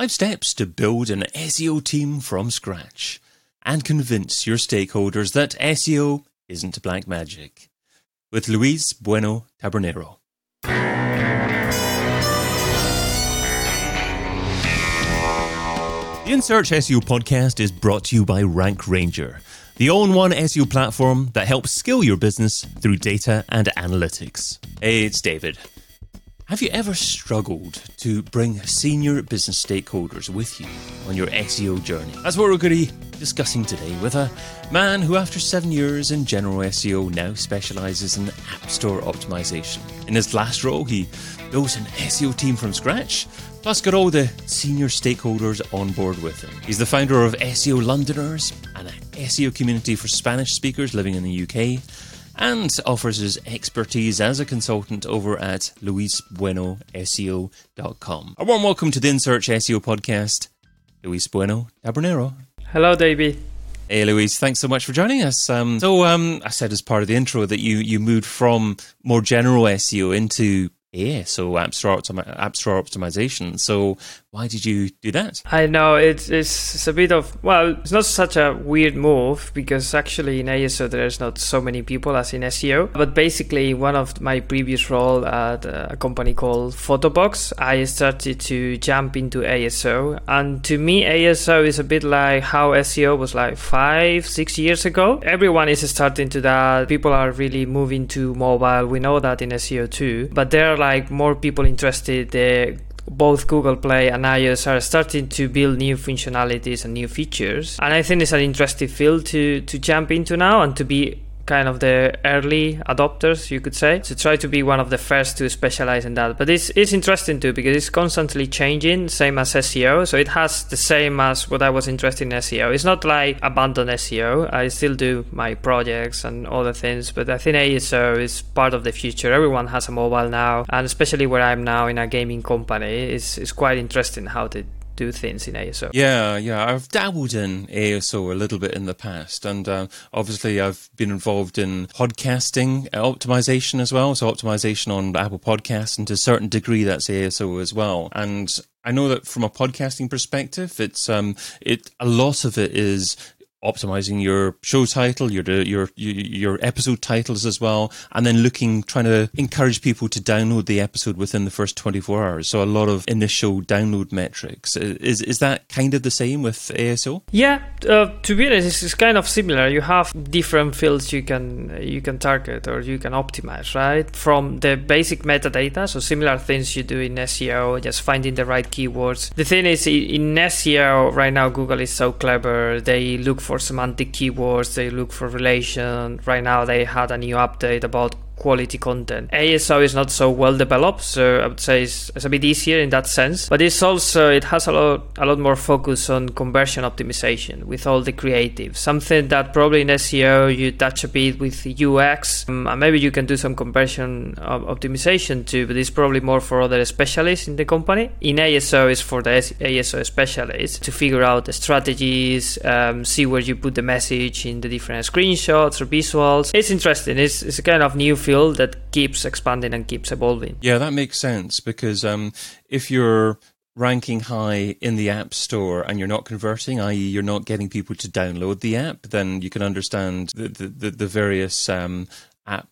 5 steps to build an SEO team from scratch and convince your stakeholders that SEO isn't black magic with Luis Bueno Tabernero. The In Search SEO podcast is brought to you by Rank Ranger, the all-in-one SEO platform that helps scale your business through data and analytics. Hey, it's David. Have you ever struggled to bring senior business stakeholders with you on your SEO journey? That's what we're going to be discussing today with a man who, after 7 years in general SEO, now specialises in App Store optimization. In his last role, he built an SEO team from scratch, plus got all the senior stakeholders on board with him. He's the founder of SEO Londoners, an SEO community for Spanish speakers living in the UK, and offers his expertise as a consultant over at LuisBuenoSEO.com. A warm welcome to the In Search SEO podcast, Luis Bueno Tabernero. Hello, David. Hey, Luis, thanks so much for joining us. I said as part of the intro that you moved from more general SEO into App Store optimization. So why did you do that? I know it's a bit of, well, it's not such a weird move because actually in ASO there's not so many people as in SEO. But basically, one of my previous role at a company called Photobox, I started to jump into ASO. And to me, ASO is a bit like how SEO was like 5-6 years ago. Everyone is starting to that. People are really moving to mobile. We know that in SEO too. But there are like more people interested. Both Google Play and iOS are starting to build new functionalities and new features, and I think it's an interesting field to jump into now and to be kind of the early adopters, you could say, to try to be one of the first to specialize in that. But it's interesting too because it's constantly changing, same as SEO, so it has the same as what I was interested in SEO. It's not like abandon SEO. I still do my projects and other things, but I think ASO is part of the future. Everyone has a mobile now, and especially where I'm now in a gaming company, it's quite interesting how they do things in ASO. Yeah. I've dabbled in ASO a little bit in the past, and obviously I've been involved in podcasting optimization as well. So optimization on Apple Podcasts, and to a certain degree that's ASO as well. And I know that from a podcasting perspective, it's a lot of it is optimizing your show title, your episode titles as well, and then trying to encourage people to download the episode within the first 24 hours. So a lot of initial download metrics. Is that kind of the same with ASO? Yeah, to be honest, it's kind of similar. You have different fields you can target or you can optimize, right? From the basic metadata, so similar things you do in SEO, just finding the right keywords. The thing is, in SEO right now, Google is so clever. They look for semantic keywords, they look for relation. Right now they had a new update about quality content. ASO is not so well developed, so I would say it's a bit easier in that sense, but it's also, it has a lot more focus on conversion optimization with all the creative, something that probably in SEO you touch a bit with UX, and maybe you can do some conversion optimization too, but it's probably more for other specialists in the company. In ASO is for the ASO specialists to figure out the strategies, see where you put the message in the different screenshots or visuals. It's interesting. It's a kind of new field that keeps expanding and keeps evolving. Yeah, that makes sense, because if you're ranking high in the App Store and you're not converting, i.e. you're not getting people to download the app, then you can understand the various app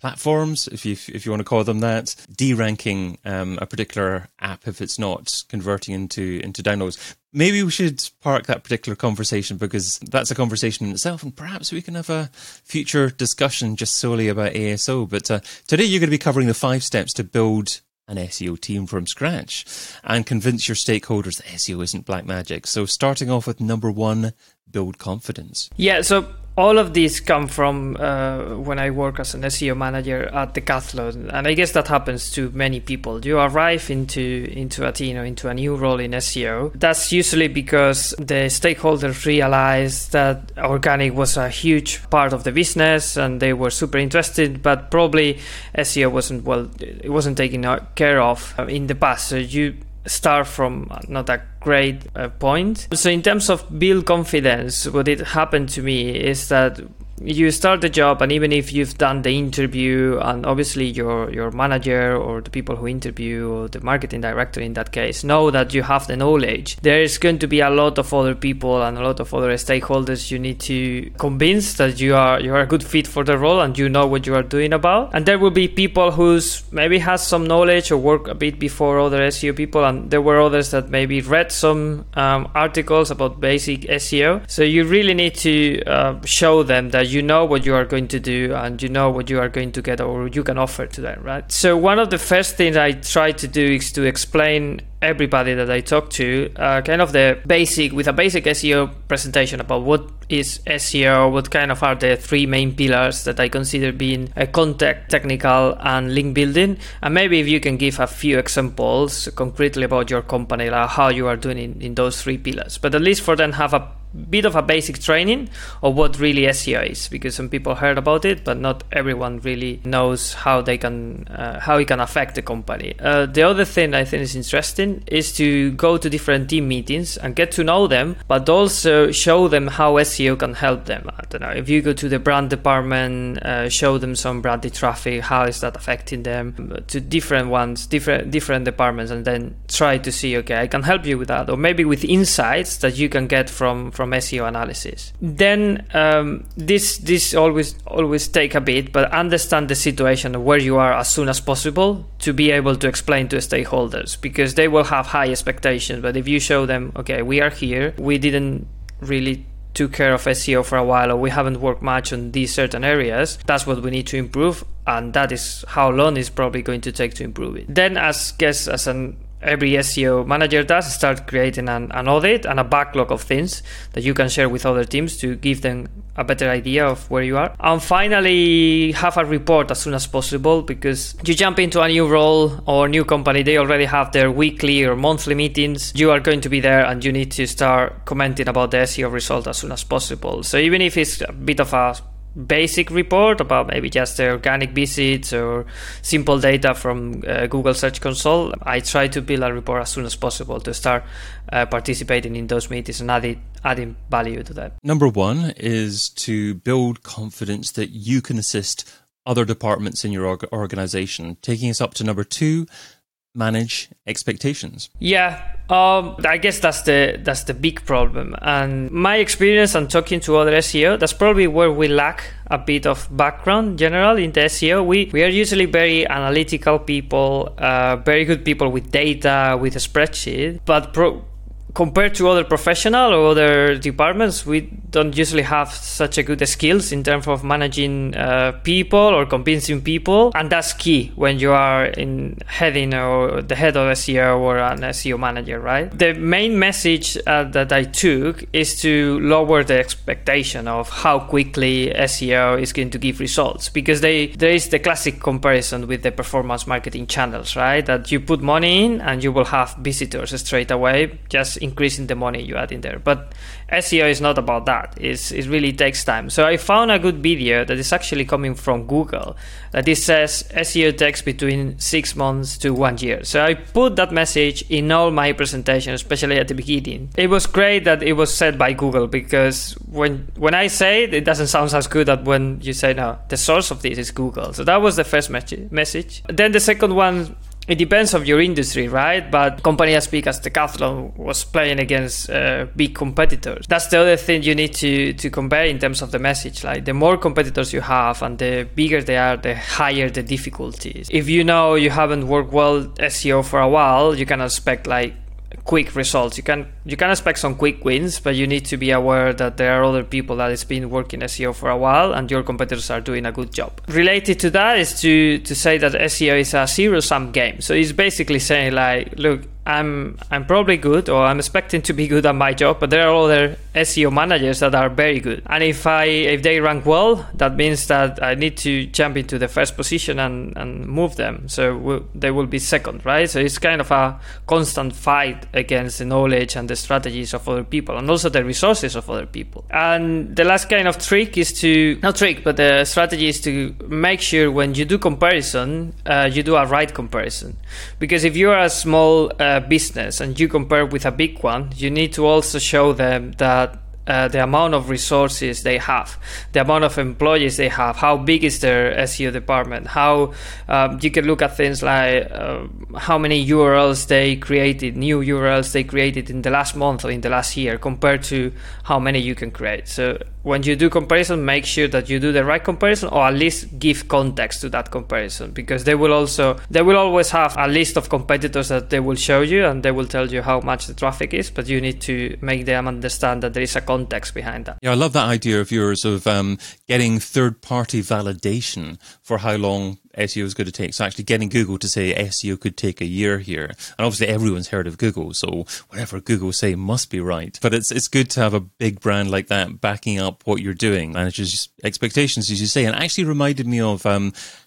platforms, if you want to call them that, deranking a particular app if it's not converting into downloads. Maybe we should park that particular conversation, because that's a conversation in itself, and perhaps we can have a future discussion just solely about ASO. But today you're going to be covering the 5 steps to build an SEO team from scratch and convince your stakeholders that SEO isn't black magic. So starting off with number 1, build confidence. Yeah, so all of these come from when I work as an SEO manager at Decathlon, and I guess that happens to many people. You arrive into a team or into a new role in SEO. That's usually because the stakeholders realized that organic was a huge part of the business, and they were super interested. But probably SEO wasn't taken care of in the past. So you start from not a great point. So in terms of build confidence, what it happened to me is that you start the job, and even if you've done the interview, and obviously your manager or the people who interview or the marketing director in that case know that you have the knowledge, there is going to be a lot of other people and a lot of other stakeholders you need to convince that you are a good fit for the role and you know what you are doing about. And there will be people who's maybe has some knowledge or work a bit before other SEO people, and there were others that maybe read some articles about basic SEO. So you really need to show them that you know what you are going to do and you know what you are going to get or you can offer to them, right? So one of the first things I try to do is to explain everybody that I talk to kind of the basic, with a basic SEO presentation about what is SEO, what kind of are the three main pillars that I consider being a content, technical and link building. And maybe if you can give a few examples concretely about your company, like how you are doing in those three pillars, but at least for them have a bit of a basic training of what really SEO is, because some people heard about it but not everyone really knows how they can how it can affect the company. The other thing I think is interesting is to go to different team meetings and get to know them, but also show them how SEO can help them. I don't know, if you go to the brand department, show them some branded traffic, how is that affecting them, to different ones, different departments, and then try to see, okay, I can help you with that, or maybe with insights that you can get from SEO analysis. Then this always take a bit, but understand the situation of where you are as soon as possible to be able to explain to stakeholders, because they will have high expectations. But if you show them, okay, we are here, we didn't really took care of SEO for a while, or we haven't worked much on these certain areas, that's what we need to improve, and that is how long it's probably going to take to improve it. Then every SEO manager does, start creating an audit and a backlog of things that you can share with other teams to give them a better idea of where you are. And finally, have a report as soon as possible, because you jump into a new role or new company, they already have their weekly or monthly meetings. You are going to be there and you need to start commenting about the SEO result as soon as possible. So even if it's a bit of a basic report about maybe just the organic visits or simple data from Google Search Console, I try to build a report as soon as possible to start participating in those meetings and adding value to that. Number one is to build confidence that you can assist other departments in your organization. Taking us up to number two, manage expectations. Yeah, I guess that's the big problem. And my experience and talking to other SEO, that's probably where we lack a bit of background general in the SEO. We are usually very analytical people, very good people with data, with a spreadsheet, but compared to other professional or other departments, we don't usually have such a good skills in terms of managing people or convincing people, and that's key when you are the head of SEO or an SEO manager, right? The main message that I took is to lower the expectation of how quickly SEO is going to give results, because there is the classic comparison with the performance marketing channels, right? That you put money in and you will have visitors straight away, just increasing the money you add in there. But SEO is not about that. It really takes time. So I found a good video that is actually coming from Google that it says SEO takes between 6 months to 1 year. So I put that message in all my presentation, especially at the beginning. It was great that it was said by Google, because when I say it doesn't sound as good as when you say, no, the source of this is Google. So that was the first message. Then the second one, it depends on your industry, right? But company as big as Decathlon was playing against big competitors. That's the other thing you need to compare in terms of the message. Like, the more competitors you have and the bigger they are, the higher the difficulties. If you know you haven't worked well SEO for a while, you can expect like quick results. You can expect some quick wins, but you need to be aware that there are other people that has been working SEO for a while and your competitors are doing a good job. Related to that is to say that SEO is a zero-sum game. So it's basically saying like, look, I'm probably good, or I'm expecting to be good at my job, but there are other SEO managers that are very good. And if they rank well, that means that I need to jump into the first position and move them. So they will be second, right? So it's kind of a constant fight against the knowledge and the strategies of other people, and also the resources of other people. And the last kind of trick the strategy is to make sure when you do comparison, you do a right comparison. Because if you are a small business and you compare with a big one, you need to also show them that the amount of resources they have, the amount of employees they have, how big is their SEO department, how you can look at things like how many URLs they created, new URLs they created in the last month or in the last year compared to how many you can create. So when you do comparison, make sure that you do the right comparison, or at least give context to that comparison, because they will always have a list of competitors that they will show you and they will tell you how much the traffic is, but you need to make them understand that there is a context behind that. Yeah, I love that idea of yours of getting third-party validation for how long SEO is going to take. So actually getting Google to say SEO could take a year here. And obviously everyone's heard of Google, so whatever Google say must be right. But it's good to have a big brand like that backing up what you're doing, manages expectations, as you say. And actually reminded me of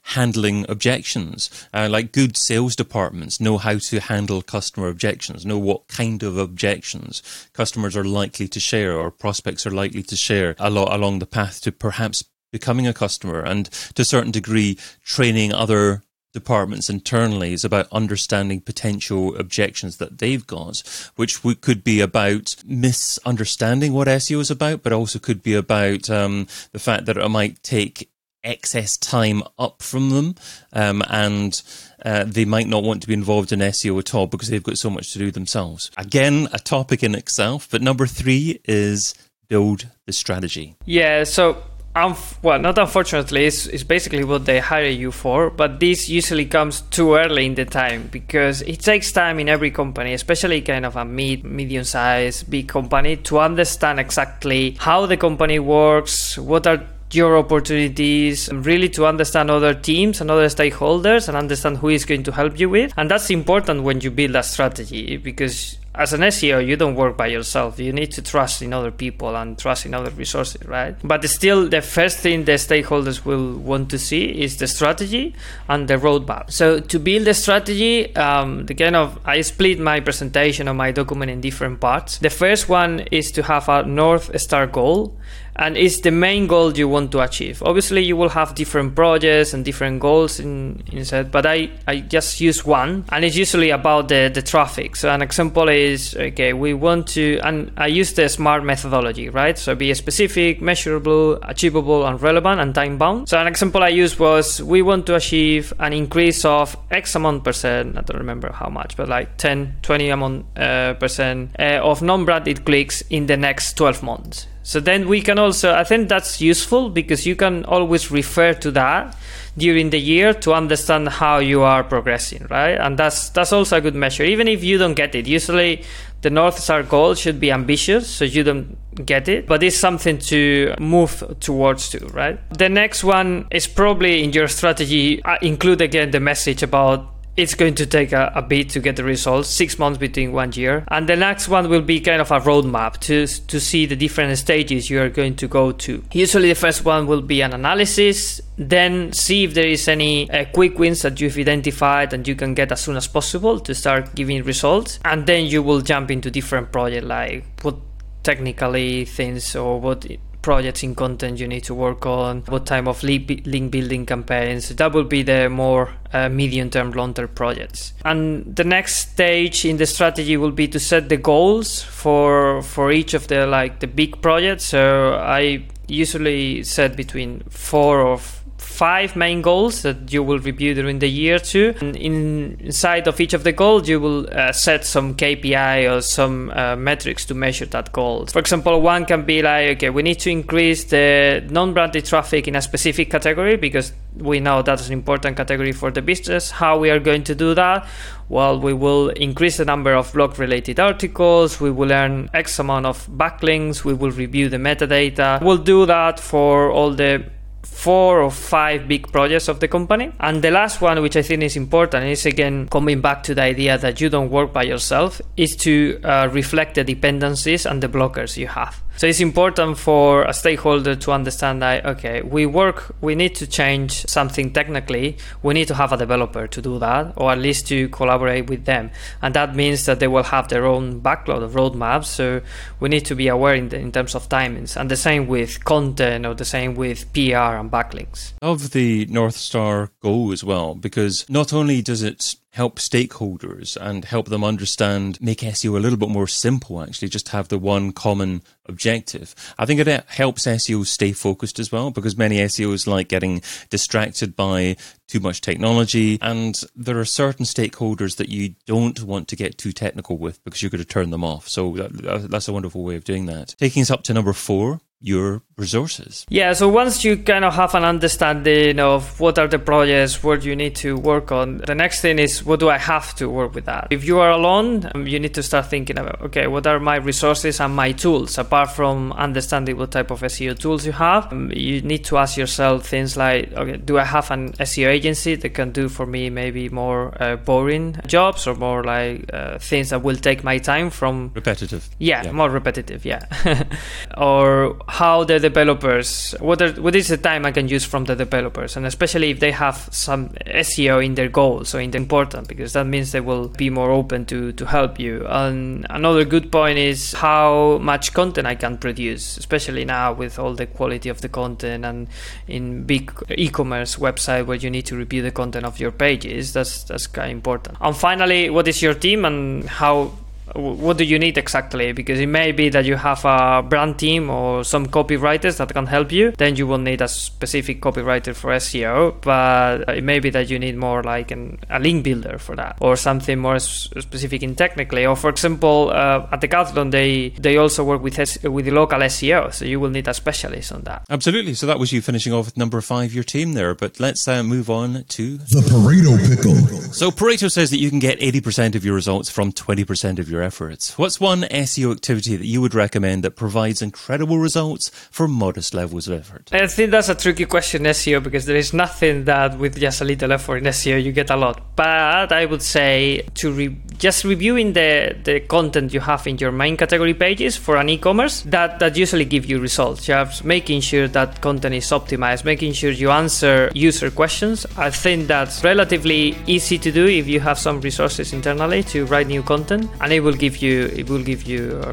handling objections. Like good sales departments know how to handle customer objections, know what kind of objections customers are likely to share or prospects are likely to share a lot along the path to perhaps becoming a customer, and to a certain degree training other departments internally is about understanding potential objections that they've got, which could be about misunderstanding what SEO is about, but also could be about the fact that it might take excess time up from them, and they might not want to be involved in SEO at all because they've got so much to do themselves. Again, a topic in itself, but number 3 is build the strategy. Yeah, so well, not unfortunately, it's basically what they hire you for, but this usually comes too early in the time because it takes time in every company, especially kind of a medium-sized, big company, to understand exactly how the company works, what are your opportunities, and really to understand other teams and other stakeholders and understand who is going to help you with. And that's important when you build a strategy, because as an SEO, you don't work by yourself. You need to trust in other people and trust in other resources, right? But still, the first thing the stakeholders will want to see is the strategy and the roadmap. So to build the strategy, I split my presentation or my document in different parts. The first one is to have a North Star goal, and it's the main goal you want to achieve. Obviously, you will have different projects and different goals in set, but I just use one, and it's usually about the traffic. So an example is, okay, we want to, and I use the SMART methodology, right? So be specific, measurable, achievable, and relevant, and time-bound. So an example I used was, we want to achieve an increase of X amount percent, I don't remember how much, but like 10, 20 amount percent of non-branded clicks in the next 12 months. So then we can also, I think that's useful because you can always refer to that during the year to understand how you are progressing, right? And that's also a good measure, even if you don't get it. Usually the North Star goal should be ambitious, so you don't get it, but it's something to move towards to, right? The next one is probably in your strategy, include again the message about it's going to take a bit to get the results, 6 months between 1 year. And the next one will be kind of a roadmap to see the different stages you are going to go to. Usually the first one will be an analysis, then see if there is any quick wins that you've identified and you can get as soon as possible to start giving results. And then you will jump into different projects, like what technically things or what projects in content you need to work on, what type of link building campaigns. That will be the more medium-term, long-term projects. And the next stage in the strategy will be to set the goals for each of the the big projects. So I usually set between 4 or 5 main goals that you will review during the year too. And inside of each of the goals, you will set some KPI or some metrics to measure that goal. For example, one can be like, okay, we need to increase the non-branded traffic in a specific category because we know that's an important category for the business. How we are going to do that? Well, we will increase the number of blog-related articles, we will earn X amount of backlinks, we will review the metadata. We'll do that for all the 4 or 5 big projects of the company. And the last one, which I think is important, is again coming back to the idea that you don't work by yourself, is to reflect the dependencies and the blockers you have. So it's important for a stakeholder to understand that, okay, we need to change something technically, we need to have a developer to do that, or at least to collaborate with them. And that means that they will have their own backlog of roadmaps, so we need to be aware in terms of timings. And the same with content, or the same with PR star and backlinks. Of the North Star goal as well, because not only does it help stakeholders and help them understand, make SEO a little bit more simple, actually, just have the one common objective. I think it helps SEO stay focused as well, because many SEOs like getting distracted by too much technology, and there are certain stakeholders that you don't want to get too technical with because you're going to turn them off. So that's a wonderful way of doing that. Taking us up to number 4, your resources. Yeah, so once you kind of have an understanding of what are the projects, what you need to work on, the next thing is, what do I have to work with that? If you are alone, you need to start thinking about, okay, what are my resources and my tools? Apart from understanding what type of SEO tools you have, you need to ask yourself things like, okay, do I have an SEO agency that can do for me maybe more boring jobs, or more like things that will take my time from... repetitive. Yeah. More repetitive, yeah. Or how the developers, what is the time I can use from the developers? And especially if they have some SEO in their goals or in the important, because that means they will be more open to help you. And another good point is how much content I can produce, especially now with all the quality of the content and in big e-commerce website where you need to review the content of your pages. That's kind of important. And finally, what is your team and how... what do you need exactly? Because it may be that you have a brand team or some copywriters that can help you. Then you will need a specific copywriter for SEO, but it may be that you need more like a link builder for that, or something more specific in technically. Or for example, at Decathlon, they also work with the local SEO, so you will need a specialist on that. Absolutely. So that was you finishing off with number 5, your team there. But let's move on to the Pareto Pickle. So Pareto says that you can get 80% of your results from 20% of your efforts. What's one SEO activity that you would recommend that provides incredible results for modest levels of effort? I think that's a tricky question, SEO, because there is nothing that with just a little effort in SEO you get a lot. But I would say to just reviewing the content you have in your main category pages for an e-commerce, that usually give you results. Just making sure that content is optimized, making sure you answer user questions. I think that's relatively easy to do if you have some resources internally to write new content, and it will give you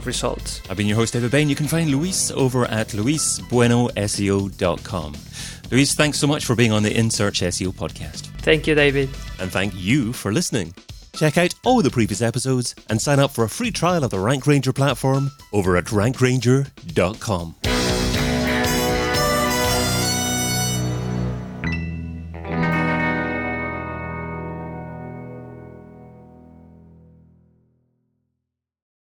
results. I've been your host, David Bain. You can find Luis over at LuisBuenoSEO.com. Luis, thanks so much for being on the In Search SEO podcast. Thank you, David. And thank you for listening. Check out all the previous episodes and sign up for a free trial of the Rank Ranger platform over at rankranger.com.